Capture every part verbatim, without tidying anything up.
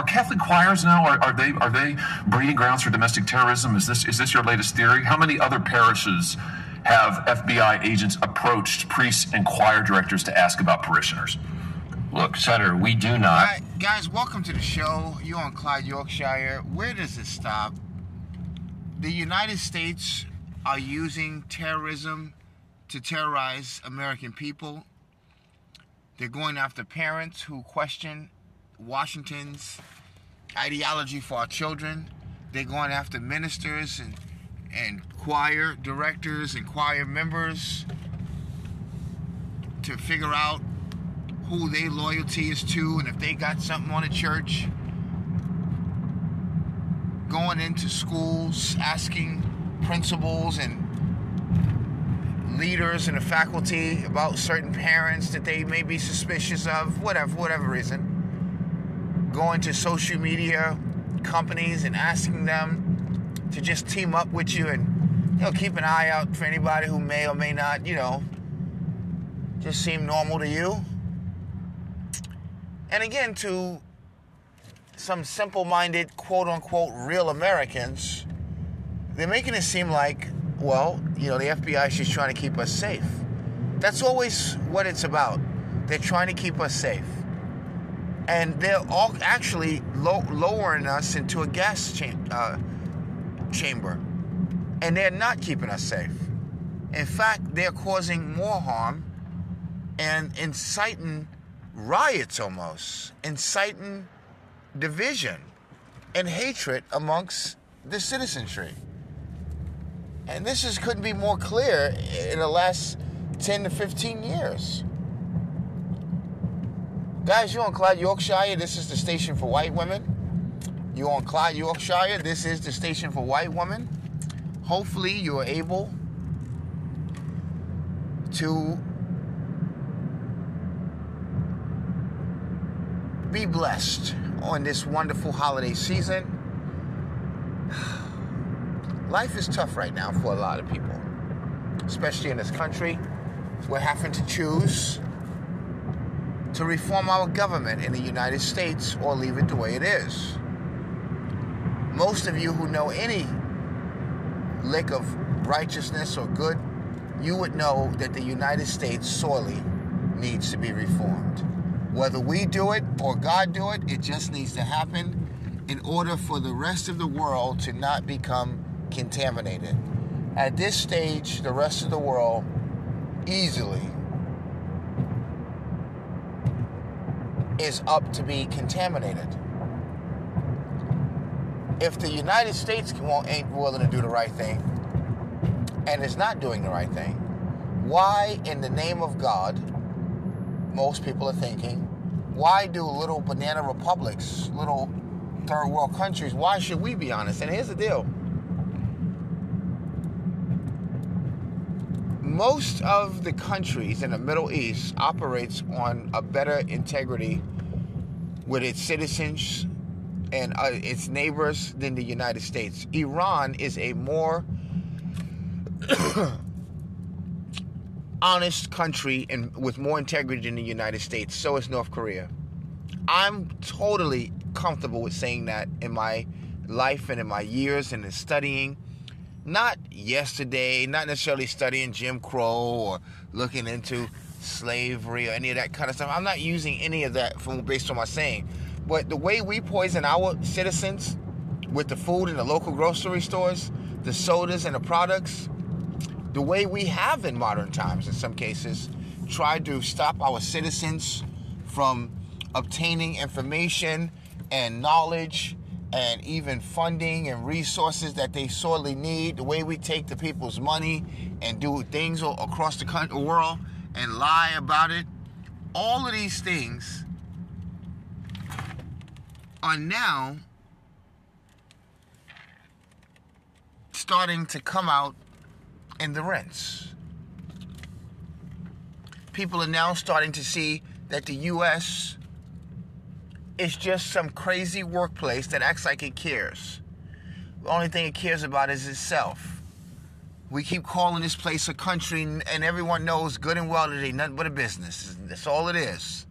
Are Catholic choirs now, are, are they are they breeding grounds for domestic terrorism? Is this is this your latest theory? How many other parishes have F B I agents approached priests and choir directors to ask about parishioners? Look, Senator, we do not. Right, guys, welcome to the show. You're on Clyde Yorkshire. Where does it stop? The United States are using terrorism to terrorize American people. They're going after parents who question Washington's ideology for our children. They're going after ministers and, and choir directors and choir members to figure out who their loyalty is to and if they got something on a church. Going into schools, asking principals and leaders and the faculty about certain parents that they may be suspicious of, whatever, whatever reason. Going to social media companies and asking them to just team up with you and, you know, keep an eye out for anybody who may or may not, you know, just seem normal to you. And again, to some simple-minded, quote-unquote, real Americans, they're making it seem like, well, you know, the F B I is just trying to keep us safe. That's always what it's about. They're trying to keep us safe. And they're all actually lo lowering us into a gas cham uh, chamber. And they're not keeping us safe. In fact, they're causing more harm and inciting riots almost, inciting division and hatred amongst the citizenry. And this is, couldn't be more clear in the last ten to fifteen years. Guys, you're on Clyde Yorkshire. This is the station for white women. You're on Clyde Yorkshire. This is the station for white women. Hopefully, you are able to be blessed on this wonderful holiday season. Life is tough right now for a lot of people, especially in this country. We're having to choose to reform our government in the United States or leave it the way it is. Most of you who know any lick of righteousness or good, you would know that the United States sorely needs to be reformed. Whether we do it or God do it, it just needs to happen in order for the rest of the world to not become contaminated. At this stage, the rest of the world easily is up to be contaminated. If the United States ain't willing to do the right thing, and is not doing the right thing, why in the name of God, most people are thinking, why do little banana republics, little third world countries, why should we be honest? And here's the deal. Most of the countries in the Middle East operates on a better integrity with its citizens and uh, its neighbors than the United States. Iran is a more honest country and with more integrity than the United States. So is North Korea. I'm totally comfortable with saying that in my life and in my years and in studying. Not yesterday, not necessarily studying Jim Crow or looking into slavery or any of that kind of stuff. I'm not using any of that from, based on my saying. But the way we poison our citizens with the food in the local grocery stores, the sodas and the products, the way we have in modern times in some cases, tried to stop our citizens from obtaining information and knowledge and even funding and resources that they sorely need, the way we take the people's money and do things across the country, world and lie about it. All of these things are now starting to come out in the rents. People are now starting to see that the U S it's just some crazy workplace that acts like it cares. The only thing it cares about is itself. We keep calling this place a country, and everyone knows good and well that it ain't nothing but a business. That's all it is.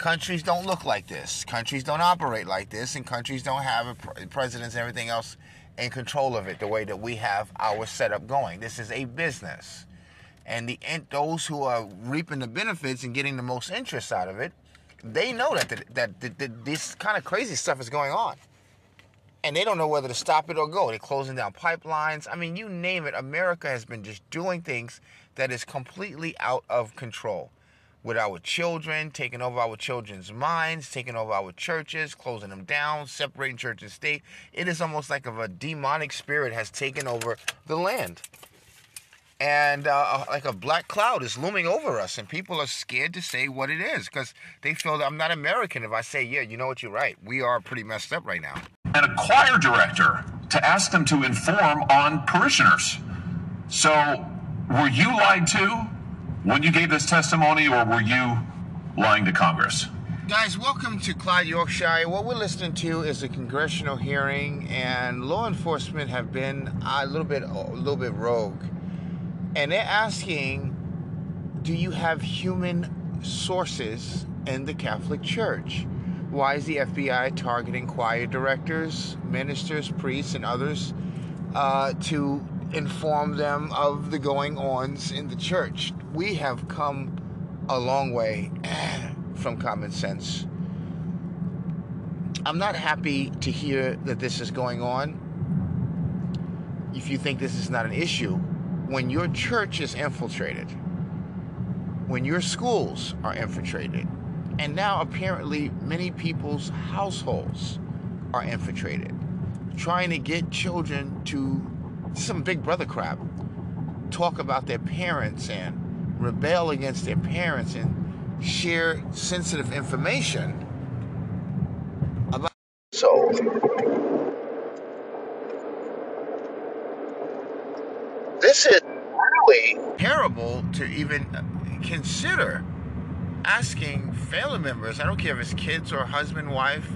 Countries don't look like this. Countries don't operate like this, and countries don't have a presidents and everything else in control of it the way that we have our setup going. This is a business, and the and those who are reaping the benefits and getting the most interest out of it, they know that the, that, the, that this kind of crazy stuff is going on, and they don't know whether to stop it or go. They're closing down pipelines. I mean, you name it. America has been just doing things that is completely out of control. With our children, taking over our children's minds, taking over our churches, closing them down, separating church and state. It is almost like of a demonic spirit has taken over the land. And uh, like a black cloud is looming over us, and people are scared to say what it is because they feel that I'm not American if I say, yeah, you know what, you're right. We are pretty messed up right now. And a choir director to ask them to inform on parishioners. So were you lied to when you gave this testimony, or were you lying to Congress? Guys, welcome to Clyde Yorkshire. What we're listening to is a congressional hearing, and law enforcement have been a little bit, a little bit rogue. And they're asking, do you have human sources in the Catholic Church? Why is the F B I targeting choir directors, ministers, priests, and others uh, to inform them of the going-ons in the church? We have come a long way from common sense. I'm not happy to hear that this is going on. If you think this is not an issue, when your church is infiltrated, when your schools are infiltrated, and now apparently many people's households are infiltrated, trying to get children to some big brother crap, talk about their parents and rebel against their parents and share sensitive information about. So this is really terrible to even consider asking family members, I don't care if it's kids or husband, wife,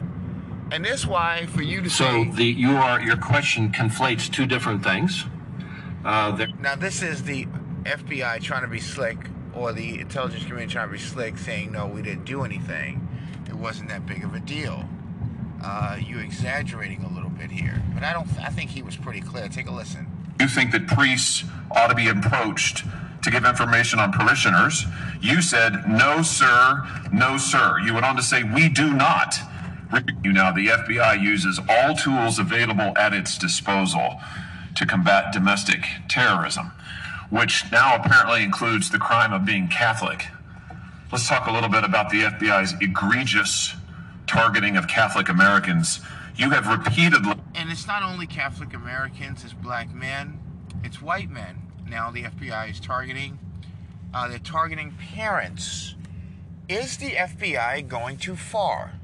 and that's why for you to so say. So the you are your question conflates two different things. Uh, now this is the F B I trying to be slick, or the intelligence community trying to be slick, saying, no, we didn't do anything. It wasn't that big of a deal. Uh, you're exaggerating a little bit here. But I don't. I think he was pretty clear. Take a listen. You think that priests ought to be approached to give information on parishioners. You said, no, sir, no, sir. You went on to say, we do not. You know, the F B I uses all tools available at its disposal to combat domestic terrorism, which now apparently includes the crime of being Catholic. Let's talk a little bit about the F B I's egregious targeting of Catholic Americans. You have repeatedly... And it's not only Catholic Americans, it's black men, it's white men. Now the F B I is targeting, uh, they're targeting parents. Is the F B I going too far?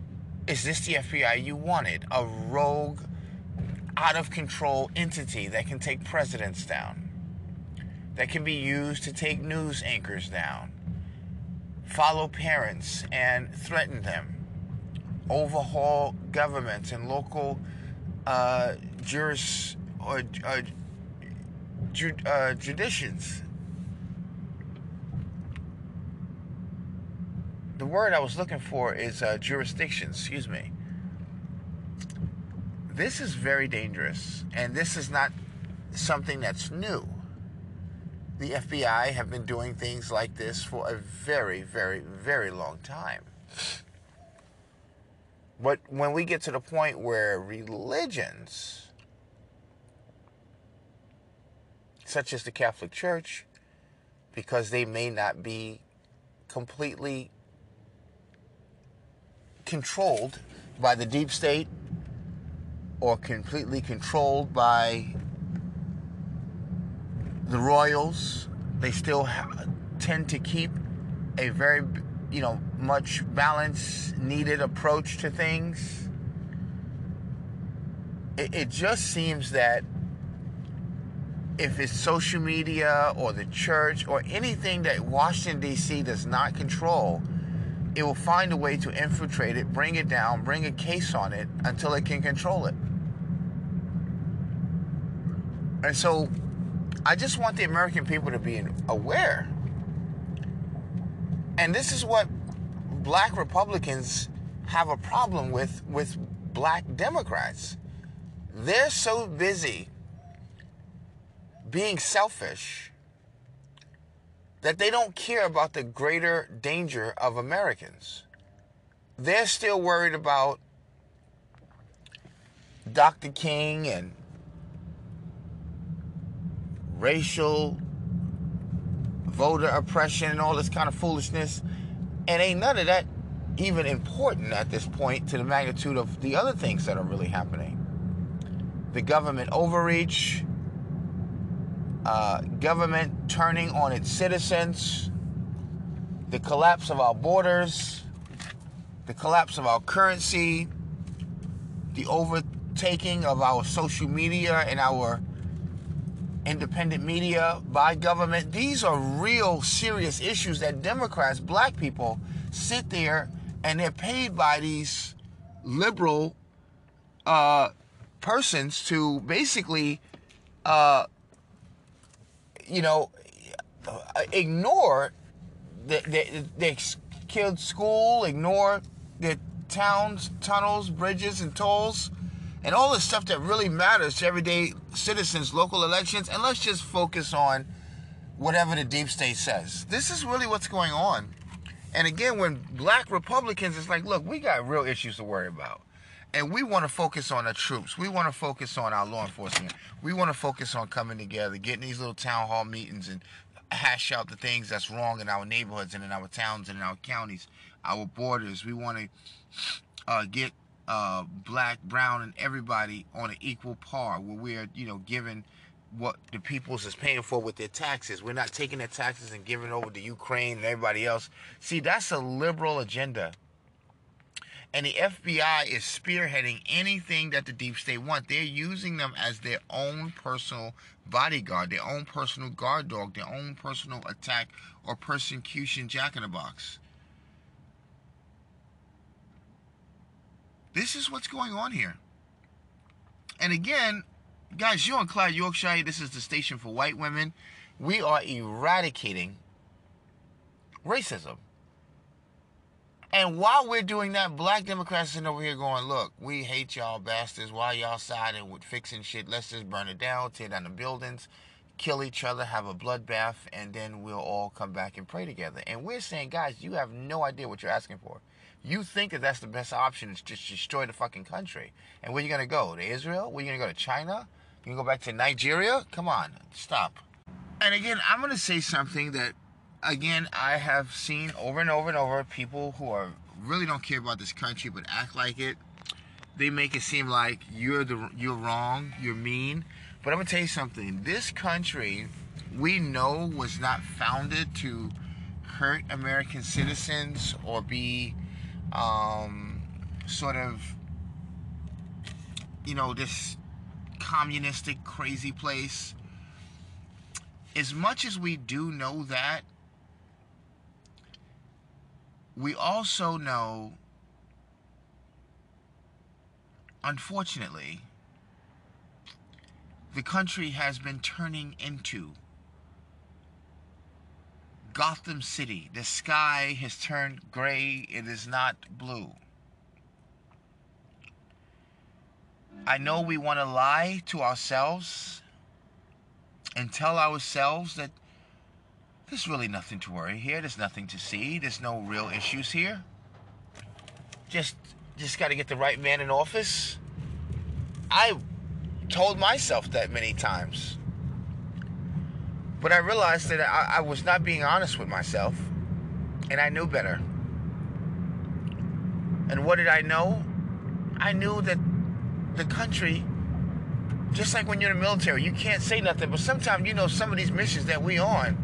Is this the F B I you wanted? A rogue, out-of-control entity that can take presidents down, that can be used to take news anchors down, follow parents and threaten them, overhaul governments and local uh, juris or uh, ju uh, traditions. The word I was looking for is uh, jurisdictions. Excuse me. This is very dangerous, and this is not something that's new. The F B I have been doing things like this for a very, very, very long time. But when we get to the point where religions, such as the Catholic Church, because they may not be completely controlled by the deep state or completely controlled by the royals, they still ha tend to keep a very, you know, much balance needed approach to things. It, it just seems that if it's social media or the church or anything that Washington, D C does not control, it will find a way to infiltrate it, bring it down, bring a case on it until it can control it. And so I just want the American people to be aware. And this is what black Republicans have a problem with with black Democrats. They're so busy being selfish that they don't care about the greater danger of Americans. They're still worried about Doctor King and racial voter oppression and all this kind of foolishness. And ain't none of that even important at this point to the magnitude of the other things that are really happening. The government overreach, uh, government turning on its citizens, the collapse of our borders, the collapse of our currency, the overtaking of our social media and our independent media by government. These are real serious issues that Democrats, black people, sit there and they're paid by these liberal uh, persons to basically, uh, you know, ignore the, the, the killed school, ignore the towns, tunnels, bridges, and tolls, and all the stuff that really matters to everyday citizens, local elections, and let's just focus on whatever the deep state says. This is really what's going on. And again, when black Republicans, it's like, look, we got real issues to worry about. And we want to focus on our troops. We want to focus on our law enforcement. We want to focus on coming together, getting these little town hall meetings and hash out the things that's wrong in our neighborhoods and in our towns and in our counties, our borders. We want to uh, get Uh, black, brown, and everybody on an equal par, where we're, you know, giving what the peoples is paying for with their taxes. We're not taking their taxes and giving it over to Ukraine and everybody else. See, that's a liberal agenda. And the F B I is spearheading anything that the deep state want. They're using them as their own personal bodyguard, their own personal guard dog, their own personal attack or persecution jack-in-the-box. This is what's going on here. And again, guys, you're on Clyde Yorkshire. This is the station for white women. We are eradicating racism. And while we're doing that, black Democrats are over here going, look, we hate y'all bastards. Why y'all siding with fixing shit? Let's just burn it down, tear down the buildings, kill each other, have a bloodbath, and then we'll all come back and pray together. And we're saying, guys, you have no idea what you're asking for. You think that that's the best option is just destroy the fucking country. And where are you going to go? To Israel? Where are you going to go? To China? You going to go back to Nigeria? Come on. Stop. And again, I'm going to say something that, again, I have seen over and over and over. People who are really don't care about this country but act like it. They make it seem like you're, the, you're wrong, you're mean. But I'm going to tell you something. This country, we know, was not founded to hurt American citizens or be... Um, sort of, you know, this communistic crazy place. As much as we do know that, we also know, unfortunately, the country has been turning into Gotham City. The sky has turned gray. It is not blue. I know we want to lie to ourselves and tell ourselves that there's really nothing to worry here. There's nothing to see. There's no real issues here. Just, just got to get the right man in office. I told myself that many times. But I realized that I, I was not being honest with myself, and I knew better. And what did I know? I knew that the country, just like when you're in the military, you can't say nothing, but sometimes you know some of these missions that we on,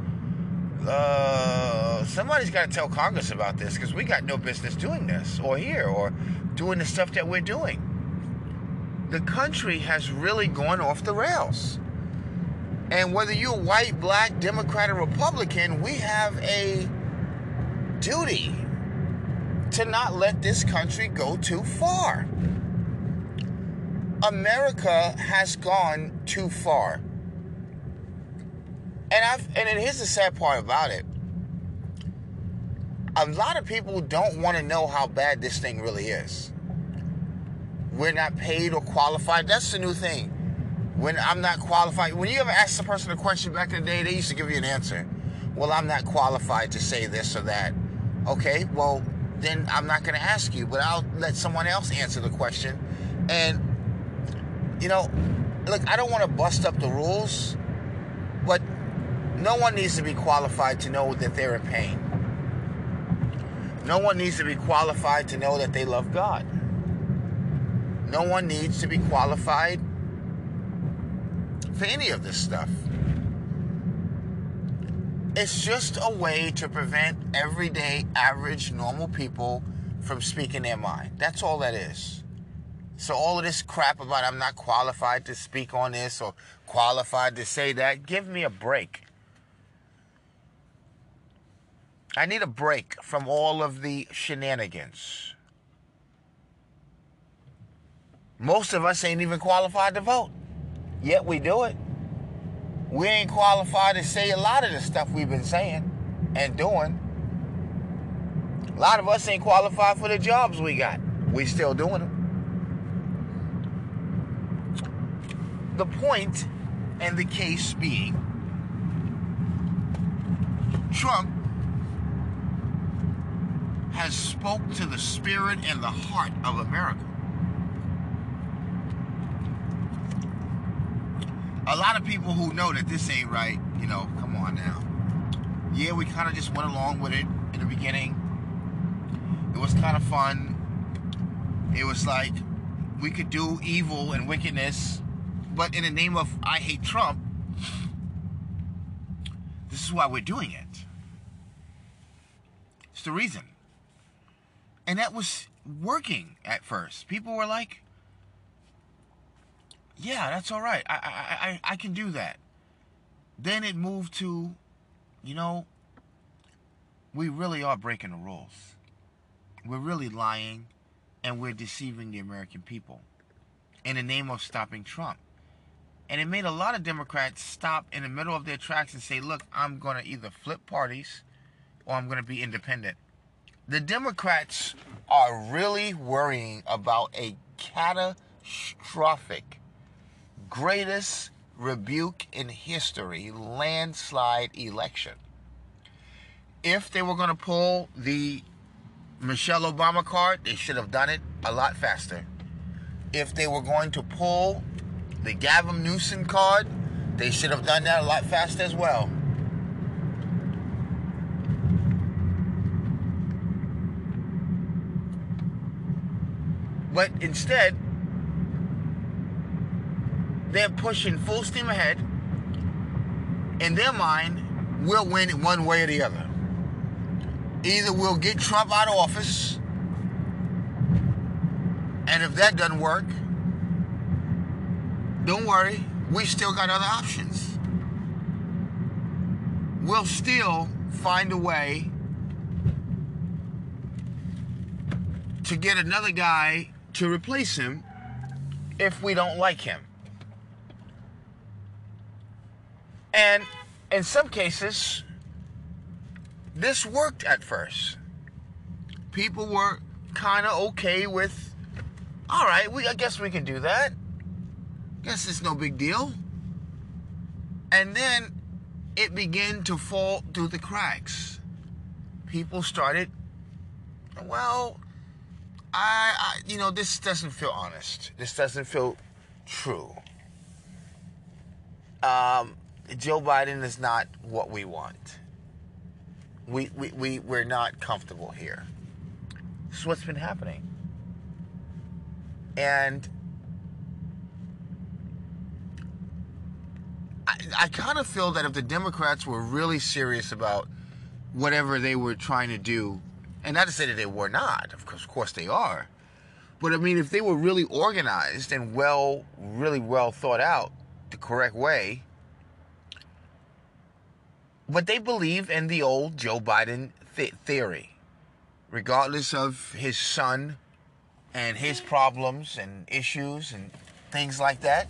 uh, somebody's got to tell Congress about this, because we got no business doing this, or here, or doing the stuff that we're doing. The country has really gone off the rails. And whether you're white, black, Democrat, or Republican, we have a duty to not let this country go too far. America has gone too far. And I've and here's the sad part about it. a lot of people don't want to know how bad this thing really is. We're not paid or qualified. That's the new thing. When I'm not qualified, when you ever asked a person a question back in the day, they used to give you an answer. Well, I'm not qualified to say this or that. Okay, well, then I'm not going to ask you, but I'll let someone else answer the question. And, you know, look, I don't want to bust up the rules, but no one needs to be qualified to know that they're in pain. No one needs to be qualified to know that they love God. No one needs to be qualified for any of this stuff. It's just a way to prevent everyday, average, normal people from speaking their mind. That's all that is. So all of this crap about I'm not qualified to speak on this or qualified to say that, give me a break. I need a break from all of the shenanigans. Most of us ain't even qualified to vote, yet we do it. We ain't qualified to say a lot of the stuff we've been saying and doing. A lot of us ain't qualified for the jobs we got. We still doing them. The point and the case being, Trump has spoke to the spirit and the heart of America. A lot of people who know that this ain't right, you know, come on now. Yeah, we kind of just went along with it in the beginning. It was kind of fun. It was like, we could do evil and wickedness, but in the name of I hate Trump, this is why we're doing it. It's the reason. And that was working at first. People were like, yeah, that's all right. I, I, I, I can do that. Then it moved to, you know, we really are breaking the rules. We're really lying, and we're deceiving the American people in the name of stopping Trump. And it made a lot of Democrats stop in the middle of their tracks and say, look, I'm going to either flip parties or I'm going to be independent. The Democrats are really worrying about a catastrophic, greatest rebuke in history, landslide election. If they were going to pull the Michelle Obama card, they should have done it a lot faster. If they were going to pull the Gavin Newsom card, they should have done that a lot faster as well. But instead, they're pushing full steam ahead. In their mind, we'll win it one way or the other. Either we'll get Trump out of office, and if that doesn't work, don't worry, we still got other options. We'll still find a way to get another guy to replace him if we don't like him. And in some cases, this worked at first. People were kind of okay with, all right, we, I guess we can do that. Guess it's no big deal. And then it began to fall through the cracks. People started, well, I, I you know, this doesn't feel honest. This doesn't feel true. Um... Joe Biden is not what we want. We, we, we, we're not comfortable here. This is what's been happening. And I, I kind of feel that if the Democrats were really serious about whatever they were trying to do, and not to say that they were not, of course, of course they are, but I mean, if they were really organized and well, really well thought out the correct way, but they believe in the old Joe Biden th- theory, regardless of his son and his problems and issues and things like that.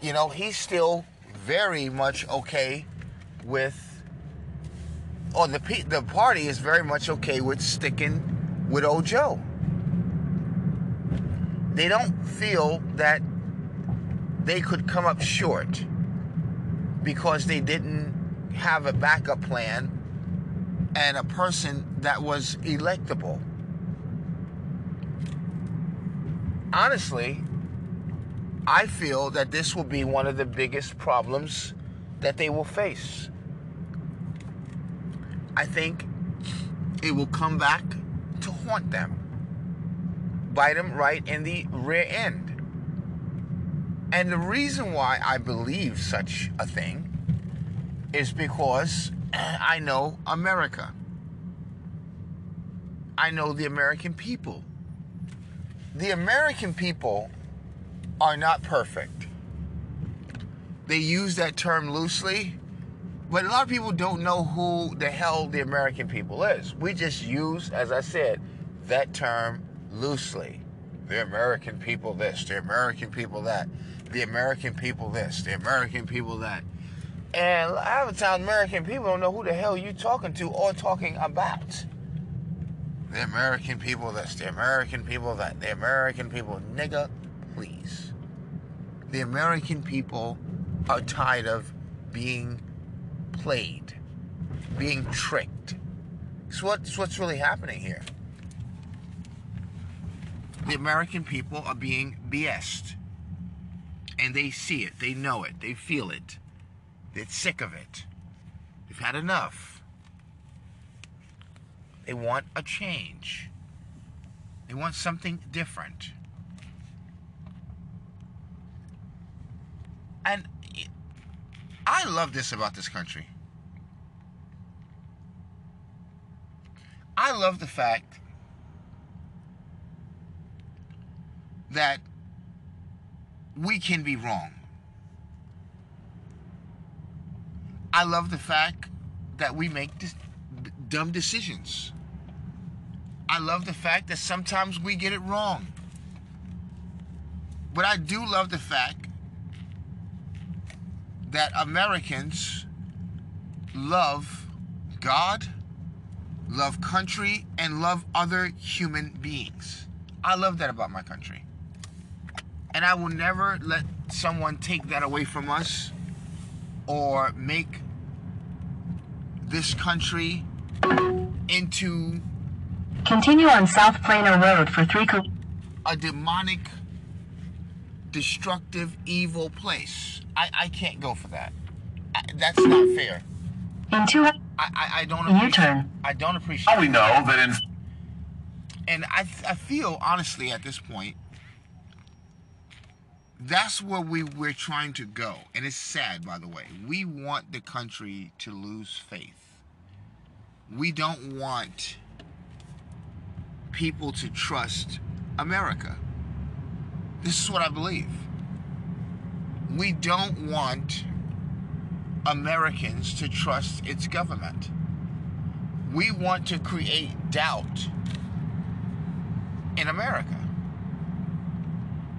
You know, he's still very much okay with or the pe the party is very much okay with sticking with old Joe. They don't feel that they could come up short because they didn't have a backup plan and a person that was electable. Honestly, I feel that this will be one of the biggest problems that they will face. I think it will come back to haunt them, bite them right in the rear end. And the reason why I believe such a thing is because I know America. I know the American people. The American people are not perfect. They use that term loosely, but a lot of people don't know who the hell the American people is. We just use, as I said, that term loosely. The American people this, the American people that, the American people this, the American people that. And a lot of the time, American people don't know who the hell you're talking to or talking about. The American people this, the American people that, the American people, nigga, please. The American people are tired of being played, being tricked. It's what's what's really happening here. The American people are being B S'd. And they see it, they know it, they feel it. They're sick of it. They've had enough. They want a change. They want something different. And I love this about this country. I love the fact that we can be wrong. I love the fact that we make dumb decisions. I love the fact that sometimes we get it wrong. But I do love the fact that Americans love God, love country, and love other human beings. I love that about my country. And I will never let someone take that away from us or make this country into... Continue on South Plano Road for three... a demonic, destructive, evil place. I, I can't go for that. I, that's not fair. In two... I, I, I don't appreciate... U-turn. I don't appreciate... How we know that in... And I, I feel, honestly, at this point, that's where we, we're trying to go. And it's sad, by the way. We want the country to lose faith. We don't want... people to trust America. This is what I believe. We don't want Americans to trust its government. We want to create doubt in America.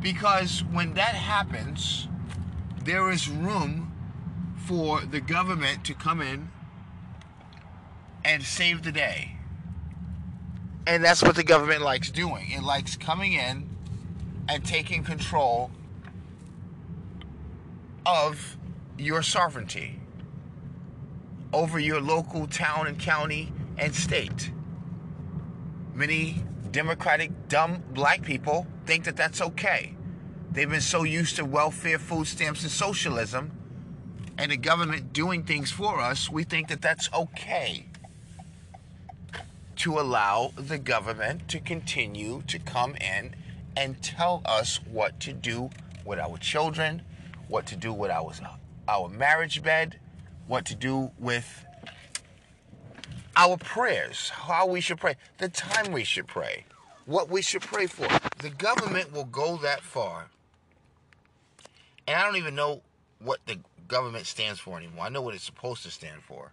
Because when that happens, there is room for the government to come in and save the day. And that's what the government likes doing. It likes coming in and taking control of your sovereignty over your local town and county and state. Many democratic, dumb black people think that that's okay. They've been so used to welfare, food stamps, and socialism, and the government doing things for us, we think that that's okay to allow the government to continue to come in and tell us what to do with our children, what to do with our, our marriage bed, what to do with our prayers, how we should pray, the time we should pray, what we should pray for. The government will go that far. And I don't even know what the government stands for anymore. I know what it's supposed to stand for.